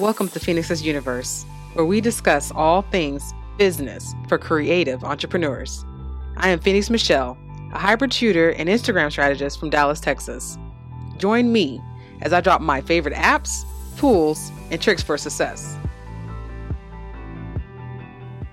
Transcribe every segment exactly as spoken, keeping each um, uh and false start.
Welcome to Phoenix's Universe, where we discuss all things business for creative entrepreneurs. I am Phoenix Michelle, a hybrid tutor and Instagram strategist from Dallas, Texas. Join me as I drop my favorite apps, tools, and tricks for success.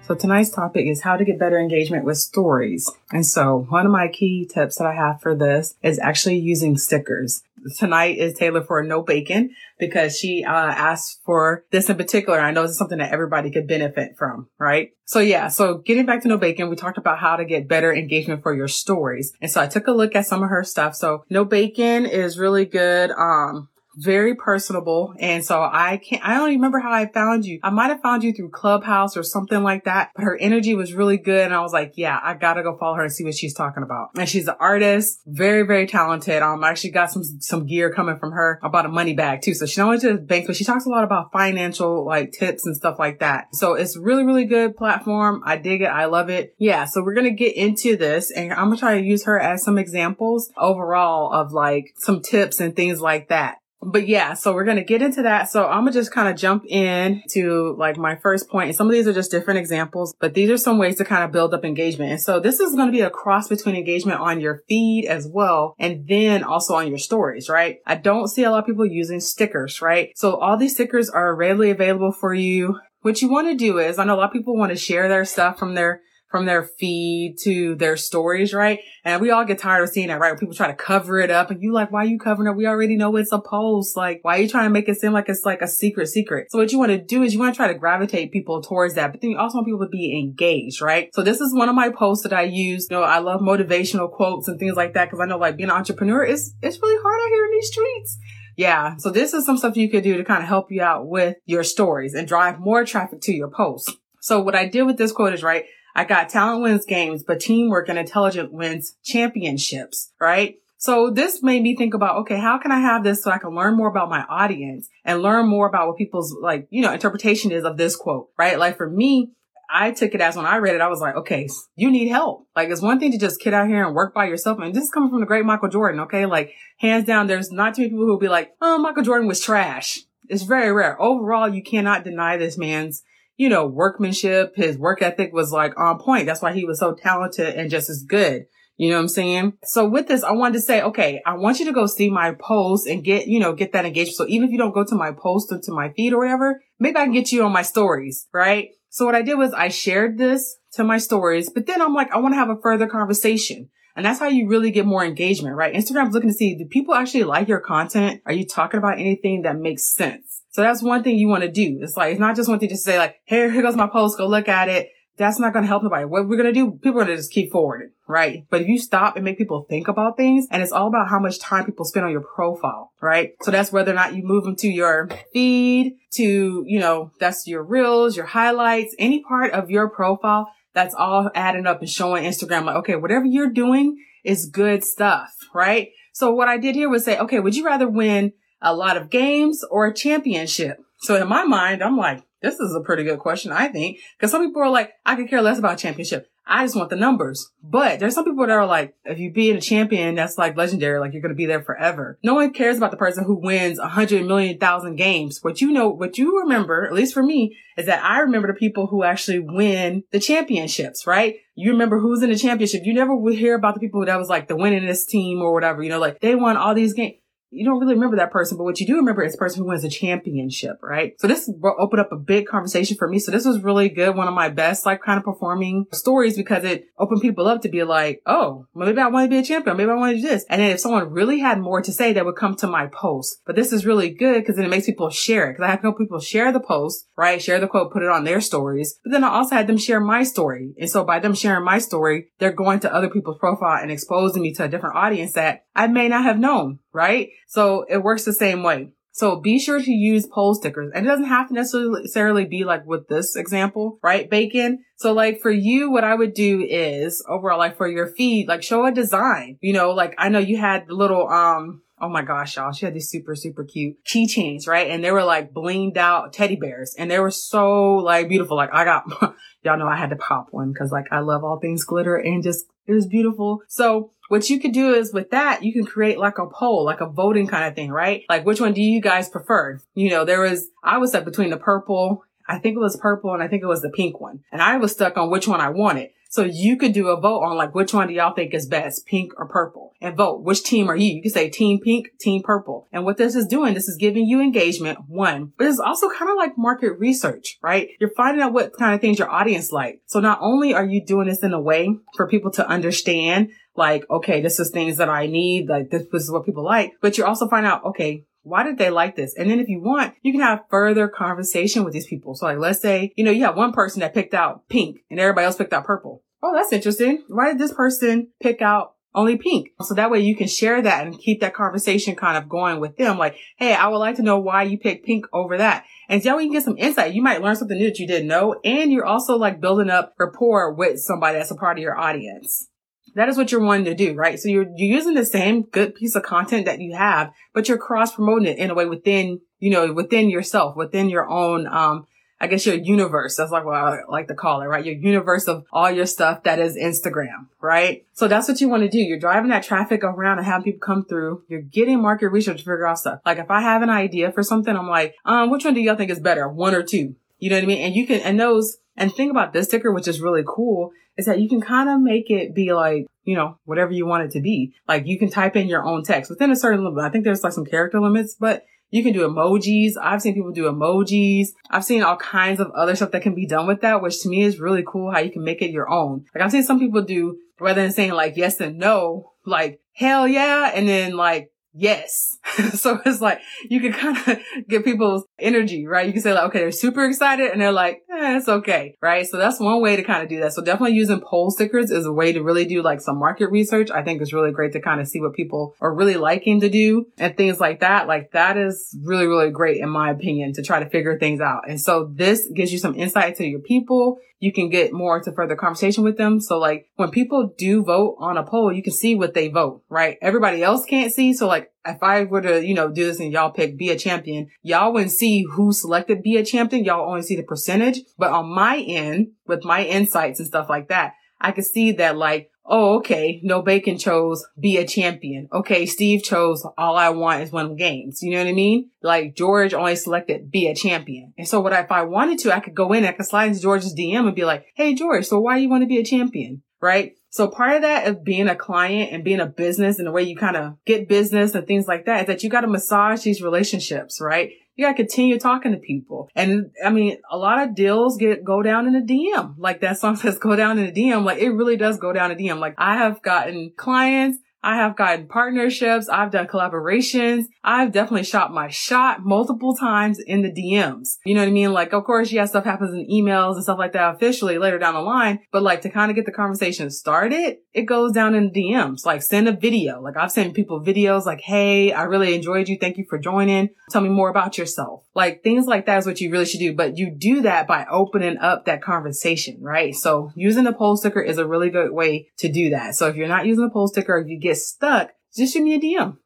So tonight's topic is how to get better engagement with stories. And so one of my key tips that I have for this is actually using stickers. Tonight is tailored for No Bacon because she uh, asked for this in particular. I know this is something that everybody could benefit from, right? So yeah, so getting back to No Bacon, we talked about how to get better engagement for your stories. And so I took a look at some of her stuff. So No Bacon is really good. Um, Very personable. And so I can't, I don't even remember how I found you. I might have found you through Clubhouse or something like that, but her energy was really good. And I was like, yeah, I gotta go follow her and see what she's talking about. And she's an artist, very, very talented. Um, I actually got some, some gear coming from her. I bought a money bag too. So she not only does banks, but she talks a lot about financial like tips and stuff like that. So it's really, really good platform. I dig it. I love it. Yeah. So we're going to get into this and I'm going to try to use her as some examples overall of like some tips and things like that. But yeah, so we're going to get into that. So I'm going to just kind of jump in to like my first point. And some of these are just different examples, but these are some ways to kind of build up engagement. And so this is going to be a cross between engagement on your feed as well. And then also on your stories, right? I don't see a lot of people using stickers, right? So all these stickers are readily available for you. What you want to do is, I know a lot of people want to share their stuff from their from their feed to their stories, right? And we all get tired of seeing that, right? Where people try to cover it up and you like, why are you covering it? We already know it's a post. Like, why are you trying to make it seem like it's like a secret secret? So what you want to do is you want to try to gravitate people towards that, but then you also want people to be engaged, right? So this is one of my posts that I use. You know, I love motivational quotes and things like that because I know like being an entrepreneur is, it's really hard out here in these streets. Yeah. So this is some stuff you could do to kind of help you out with your stories and drive more traffic to your posts. So what I did with this quote is, right, I got talent wins games, but teamwork and intelligence wins championships, right? So this made me think about, okay, how can I have this so I can learn more about my audience and learn more about what people's like, you know, interpretation is of this quote, right? Like for me, I took it as when I read it, I was like, okay, you need help. Like it's one thing to just get out here and work by yourself. And this is coming from the great Michael Jordan, okay? Like hands down, there's not too many people who will be like, oh, Michael Jordan was trash. It's very rare. Overall, you cannot deny this man's, you know, workmanship, his work ethic was like on point. That's why he was so talented and just as good. You know what I'm saying? So with this, I wanted to say, okay, I want you to go see my post and get, you know, get that engagement. So even if you don't go to my post or to my feed or whatever, maybe I can get you on my stories, right? So what I did was I shared this to my stories, but then I'm like, I want to have a further conversation. And that's how you really get more engagement, right? Instagram's looking to see, do people actually like your content? Are you talking about anything that makes sense? So that's one thing you want to do. It's like, it's not just one thing to say like, hey, here goes my post, go look at it. That's not going to help nobody. What we're going to do, people are going to just keep forwarding, right? But if you stop and make people think about things, and it's all about how much time people spend on your profile, right? So that's whether or not you move them to your feed, to, you know, that's your reels, your highlights, any part of your profile. That's all adding up and showing Instagram like, okay, whatever you're doing is good stuff, right? So what I did here was say, okay, would you rather win a lot of games or a championship? So in my mind, I'm like, this is a pretty good question, I think, because some people are like, I could care less about championship. I just want the numbers. But there's some people that are like, if you be a champion, that's like legendary. Like you're going to be there forever. No one cares about the person who wins a hundred million thousand games. What you know, what you remember, at least for me, is that I remember the people who actually win the championships, right? You remember who's in the championship. You never would hear about the people that was like the winningest team or whatever, you know, like they won all these games. You don't really remember that person, but what you do remember is the person who wins a championship, right? So this opened up a big conversation for me. So this was really good. One of my best, like kind of performing stories because it opened people up to be like, oh, well, maybe I want to be a champion. Maybe I want to do this. And then if someone really had more to say, they would come to my post. But this is really good because then it makes people share it. Because I have no people share the post, right? Share the quote, put it on their stories. But then I also had them share my story. And so by them sharing my story, they're going to other people's profile and exposing me to a different audience that I may not have known, right? So it works the same way. So be sure to use poll stickers. And it doesn't have to necessarily be like with this example, right, Bacon? So like for you, what I would do is overall, like for your feed, like show a design, you know, like I know you had the little, um, Oh my gosh, y'all. She had these super, super cute keychains, right? And they were like blinged out teddy bears and they were so like beautiful. Like I got, y'all know I had to pop one because like I love all things glitter and just it was beautiful. So what you could do is with that, you can create like a poll, like a voting kind of thing, right? Like which one do you guys prefer? You know, there was, I was stuck between the purple, I think it was purple and I think it was the pink one. And I was stuck on which one I wanted. So you could do a vote on like, which one do y'all think is best, pink or purple? And vote, which team are you? You can say team pink, team purple. And what this is doing, this is giving you engagement, one. But it's also kind of like market research, right? You're finding out what kind of things your audience like. So not only are you doing this in a way for people to understand, like, okay, this is things that I need, like this, this is what people like, but you're also finding out, okay, why did they like this? And then if you want, you can have further conversation with these people. So like, let's say, you know, you have one person that picked out pink and everybody else picked out purple. Oh, that's interesting. Why did this person pick out only pink? So that way you can share that and keep that conversation kind of going with them. Like, hey, I would like to know why you picked pink over that. And so you can get some insight. You might learn something new that you didn't know. And you're also like building up rapport with somebody that's a part of your audience. That is what you're wanting to do, right? So you're, you're using the same good piece of content that you have, but you're cross promoting it in a way within, you know, within yourself, within your own, um, I guess your universe. That's like what I like to call it, right? Your universe of all your stuff that is Instagram, right? So that's what you want to do. You're driving that traffic around and having people come through. You're getting market research to figure out stuff. Like if I have an idea for something, I'm like, um, which one do y'all think is better? One or two? You know what I mean? And you can, and those, and think about this sticker, which is really cool, is that you can kind of make it be like, you know, whatever you want it to be. Like you can type in your own text within a certain limit. I think there's like some character limits, but you can do emojis. I've seen people do emojis. I've seen all kinds of other stuff that can be done with that, which to me is really cool how you can make it your own. Like I've seen some people do, rather than saying like yes and no, like hell yeah, and then like yes. So it's like, you can kind of get people's energy, right? You can say like, okay, they're super excited and they're like, eh, it's okay, right? So that's one way to kind of do that. So definitely using poll stickers is a way to really do like some market research. I think it's really great to kind of see what people are really liking to do and things like that. Like that is really, really great in my opinion to try to figure things out. And so this gives you some insight to your people. You can get more to further conversation with them. So like when people do vote on a poll, you can see what they vote, right? Everybody else can't see. So like if I were to, you know, do this and y'all pick be a champion, y'all wouldn't see who selected be a champion. Y'all only see the percentage. But on my end, with my insights and stuff like that, I could see that like, oh, okay, No Bacon chose be a champion. Okay, Steve chose all I want is win games. You know what I mean? Like George only selected be a champion. And so what if I wanted to, I could go in, I could slide into George's D M and be like, hey, George, so why do you want to be a champion? Right? So part of that of being a client and being a business and the way you kind of get business and things like that is that you got to massage these relationships, right? You got to continue talking to people. And I mean, a lot of deals get go down in a D M. Like that song says, go down in a D M. Like it really does go down a D M. Like I have gotten clients. I have gotten partnerships. I've done collaborations. I've definitely shot my shot multiple times in the D Ms. You know what I mean? Like, of course, yeah, stuff happens in emails and stuff like that officially later down the line. But like to kind of get the conversation started, it goes down in the D Ms. Like send a video. Like I've sent people videos like, hey, I really enjoyed you. Thank you for joining. Tell me more about yourself. Like things like that is what you really should do. But you do that by opening up that conversation, right? So using a poll sticker is a really good way to do that. So if you're not using a poll sticker, if you get stuck, just shoot me a D M.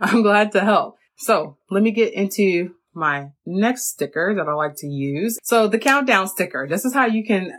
I'm glad to help. So let me get into my next sticker that I like to use. So the countdown sticker, this is how you can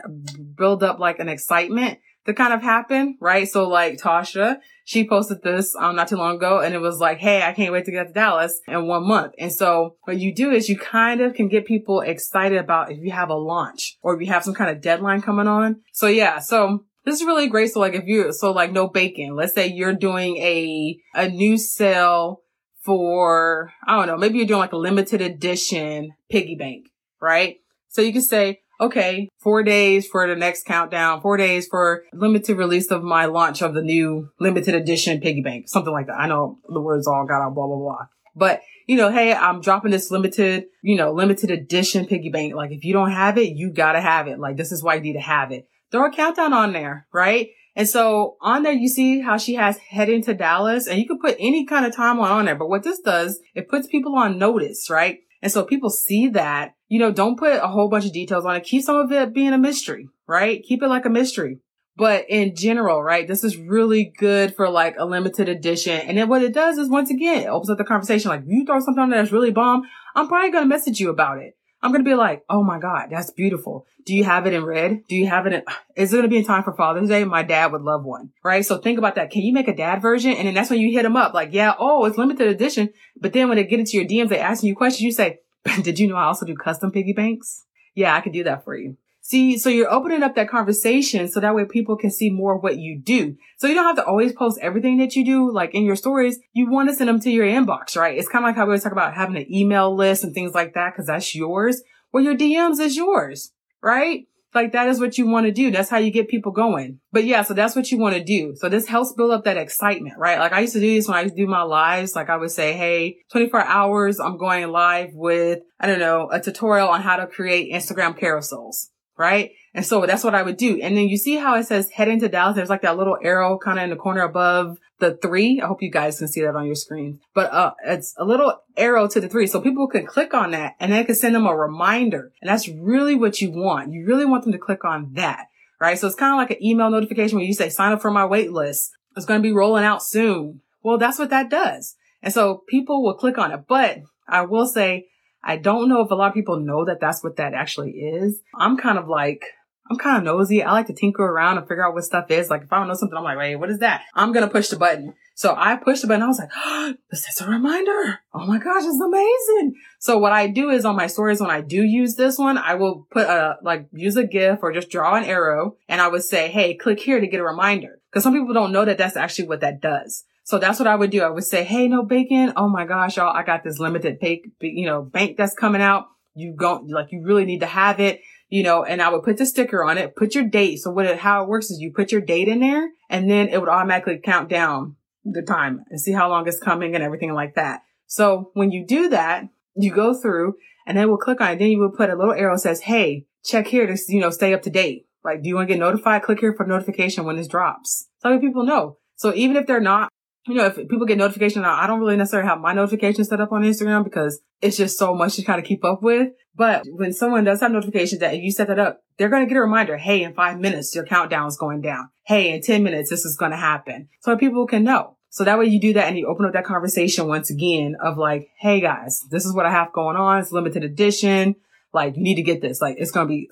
build up like an excitement to kind of happen, right? So like Tasha, she posted this um not too long ago and it was like, hey, I can't wait to get to Dallas in one month. And so what you do is you kind of can get people excited about if you have a launch or if you have some kind of deadline coming on. So yeah, so this is really great. So like if you, so like No Bacon, let's say you're doing a, a new sale for, I don't know, maybe you're doing like a limited edition piggy bank, right? So you can say, okay, four days for the next countdown, four days for limited release of my launch of the new limited edition piggy bank, something like that. I know the words all got out, blah, blah, blah. But, you know, hey, I'm dropping this limited, you know, limited edition piggy bank. Like if you don't have it, you gotta have it. Like this is why you need to have it. Throw a countdown on there, right? And so on there, you see how she has heading to Dallas and you can put any kind of timeline on there. But what this does, it puts people on notice, right? And so people see that, you know, don't put a whole bunch of details on it. Keep some of it being a mystery, right? Keep it like a mystery. But in general, right, this is really good for like a limited edition. And then what it does is, once again, it opens up the conversation. Like, you throw something on there that's really bomb, I'm probably going to message you about it. I'm going to be like, oh my God, that's beautiful. Do you have it in red? Do you have it in, is it going to be in time for Father's Day? My dad would love one, right? So think about that. Can you make a dad version? And then that's when you hit them up. Like, yeah, oh, it's limited edition. But then when they get into your D Ms, they asking you questions. You say, did you know I also do custom piggy banks? Yeah, I can do that for you. See, so you're opening up that conversation so that way people can see more of what you do. So you don't have to always post everything that you do, like in your stories. You want to send them to your inbox, right? It's kind of like how we always talk about having an email list and things like that, because that's yours. Well, your D Ms is yours, right? Like, that is what you want to do. That's how you get people going. But yeah, so that's what you want to do. So this helps build up that excitement, right? Like, I used to do this when I used to do my lives. Like, I would say, hey, twenty-four hours, I'm going live with, I don't know, a tutorial on how to create Instagram carousels. Right. And so that's what I would do. And then you see how it says head into Dallas. There's like that little arrow kind of in the corner above the three. I hope you guys can see that on your screen, but uh, it's a little arrow to the three. So people can click on that and then it can send them a reminder. And that's really what you want. You really want them to click on that. Right. So it's kind of like an email notification where you say, sign up for my wait list. It's going to be rolling out soon. Well, that's what that does. And so people will click on it. But I will say, I don't know if a lot of people know that that's what that actually is. I'm kind of like, I'm kind of nosy. I like to tinker around and figure out what stuff is. Like, if I don't know something, I'm like, wait, what is that? I'm going to push the button. So I pushed the button. I was like, oh, this is a reminder. Oh my gosh, it's amazing. So what I do is on my stories, when I do use this one, I will put a, like, use a GIF or just draw an arrow. And I would say, hey, click here to get a reminder. Because some people don't know that that's actually what that does. So that's what I would do. I would say, hey, No Bacon. Oh my gosh, y'all, I got this limited bank, you know, bank that's coming out. You go, like, you really need to have it, you know, and I would put the sticker on it, put your date. So what, it, how it works is you put your date in there and then it would automatically count down the time and see how long it's coming and everything like that. So when you do that, you go through and then we'll click on it. Then you would put a little arrow that says, hey, check here to, you know, stay up to date. Like, do you want to get notified? Click here for notification when this drops. So that people know. So even if they're not, you know, if people get notification, I don't really necessarily have my notifications set up on Instagram because it's just so much to kind of keep up with. But when someone does have notifications that if you set that up, they're going to get a reminder. Hey, in five minutes, your countdown is going down. Hey, in ten minutes, this is going to happen. So people can know. So that way you do that and you open up that conversation once again of like, hey guys, this is what I have going on. It's limited edition. Like, you need to get this. Like, it's going to be,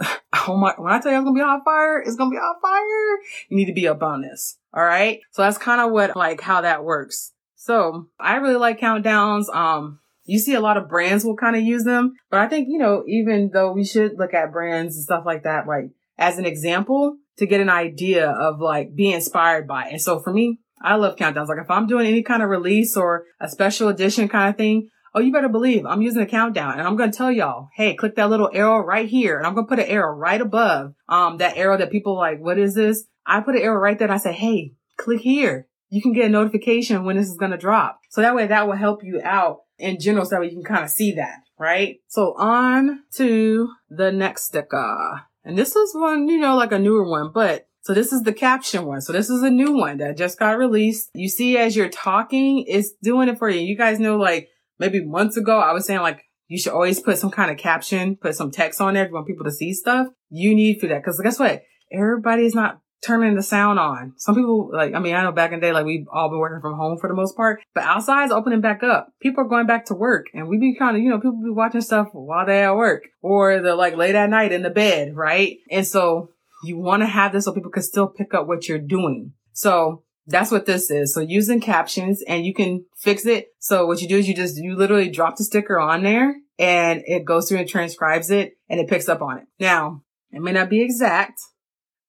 oh my, when I tell you it's going to be on fire, it's going to be on fire. You need to be up on this. All right. So that's kind of what, like, how that works. So I really like countdowns. Um, you see a lot of brands will kind of use them, but I think, you know, even though we should look at brands and stuff like that, like as an example to get an idea of like be inspired by it. And so for me, I love countdowns. Like, if I'm doing any kind of release or a special edition kind of thing, oh, you better believe I'm using a countdown and I'm going to tell y'all, hey, click that little arrow right here. And I'm going to put an arrow right above, um, that arrow that people like, what is this? I put an arrow right there and I say, hey, click here. You can get a notification when this is going to drop. So that way that will help you out in general. So that way you can kind of see that, right? So on to the next sticker. And this is one, you know, like a newer one, but so this is the caption one. So this is a new one that just got released. You see, as you're talking, it's doing it for you. You guys know, like, maybe months ago, I was saying, like, you should always put some kind of caption, put some text on there if you want people to see stuff. You need to do that. Because guess what? Everybody's not turning the sound on. Some people, like, I mean, I know back in the day, like, we've all been working from home for the most part. But outside's opening back up. People are going back to work. And we be kind of, you know, people be watching stuff while they're at work. Or they're, like, late at night in the bed, right? And so you want to have this so people can still pick up what you're doing. So that's what this is. So using captions, and you can fix it. So what you do is you just, you literally drop the sticker on there and it goes through and transcribes it and it picks up on it. Now, it may not be exact,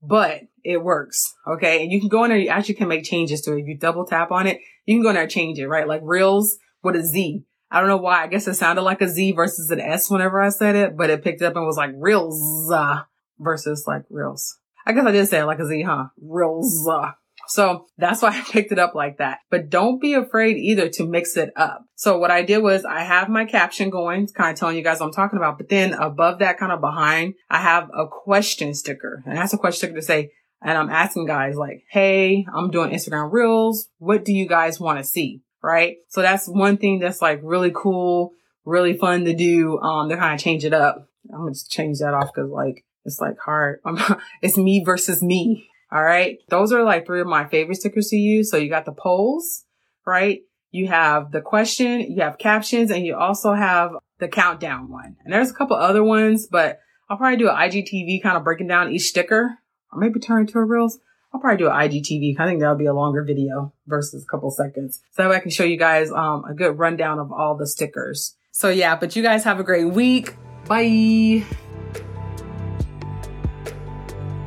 but it works. Okay. And you can go in there. You actually can make changes to it. You double tap on it. You can go in there and change it, right? Like Reels with a Z. I don't know why. I guess it sounded like a Z versus an S whenever I said it, but it picked up and was like Reels uh, versus like Reels. I guess I did say it like a Z, huh? Reels. Uh. So that's why I picked it up like that. But don't be afraid either to mix it up. So what I did was I have my caption going, kind of telling you guys what I'm talking about. But then above that, kind of behind, I have a question sticker. And that's a question sticker to say, and I'm asking guys like, hey, I'm doing Instagram Reels. What do you guys want to see? Right? So that's one thing that's like really cool, really fun to do. Um, to kind of change it up. I'm going to change that off because like, it's like hard. I'm, it's me versus me. All right. Those are like three of my favorite stickers to use. So you got the polls, right? You have the question, you have captions, and you also have the countdown one. And there's a couple other ones, but I'll probably do an I G T V kind of breaking down each sticker, or maybe turn to a Reels. I'll probably do an I G T V. I think that'll be a longer video versus a couple seconds. So that way I can show you guys um, a good rundown of all the stickers. So yeah, but you guys have a great week. Bye.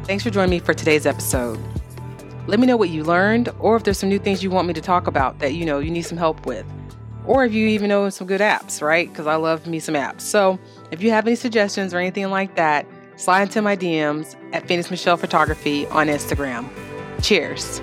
Thanks for joining me for today's episode. Let me know what you learned, or if there's some new things you want me to talk about that, you know, you need some help with, or if you even know some good apps, right? Because I love me some apps. So if you have any suggestions or anything like that, slide into my D Ms at Phoenix Michelle Photography on Instagram. Cheers.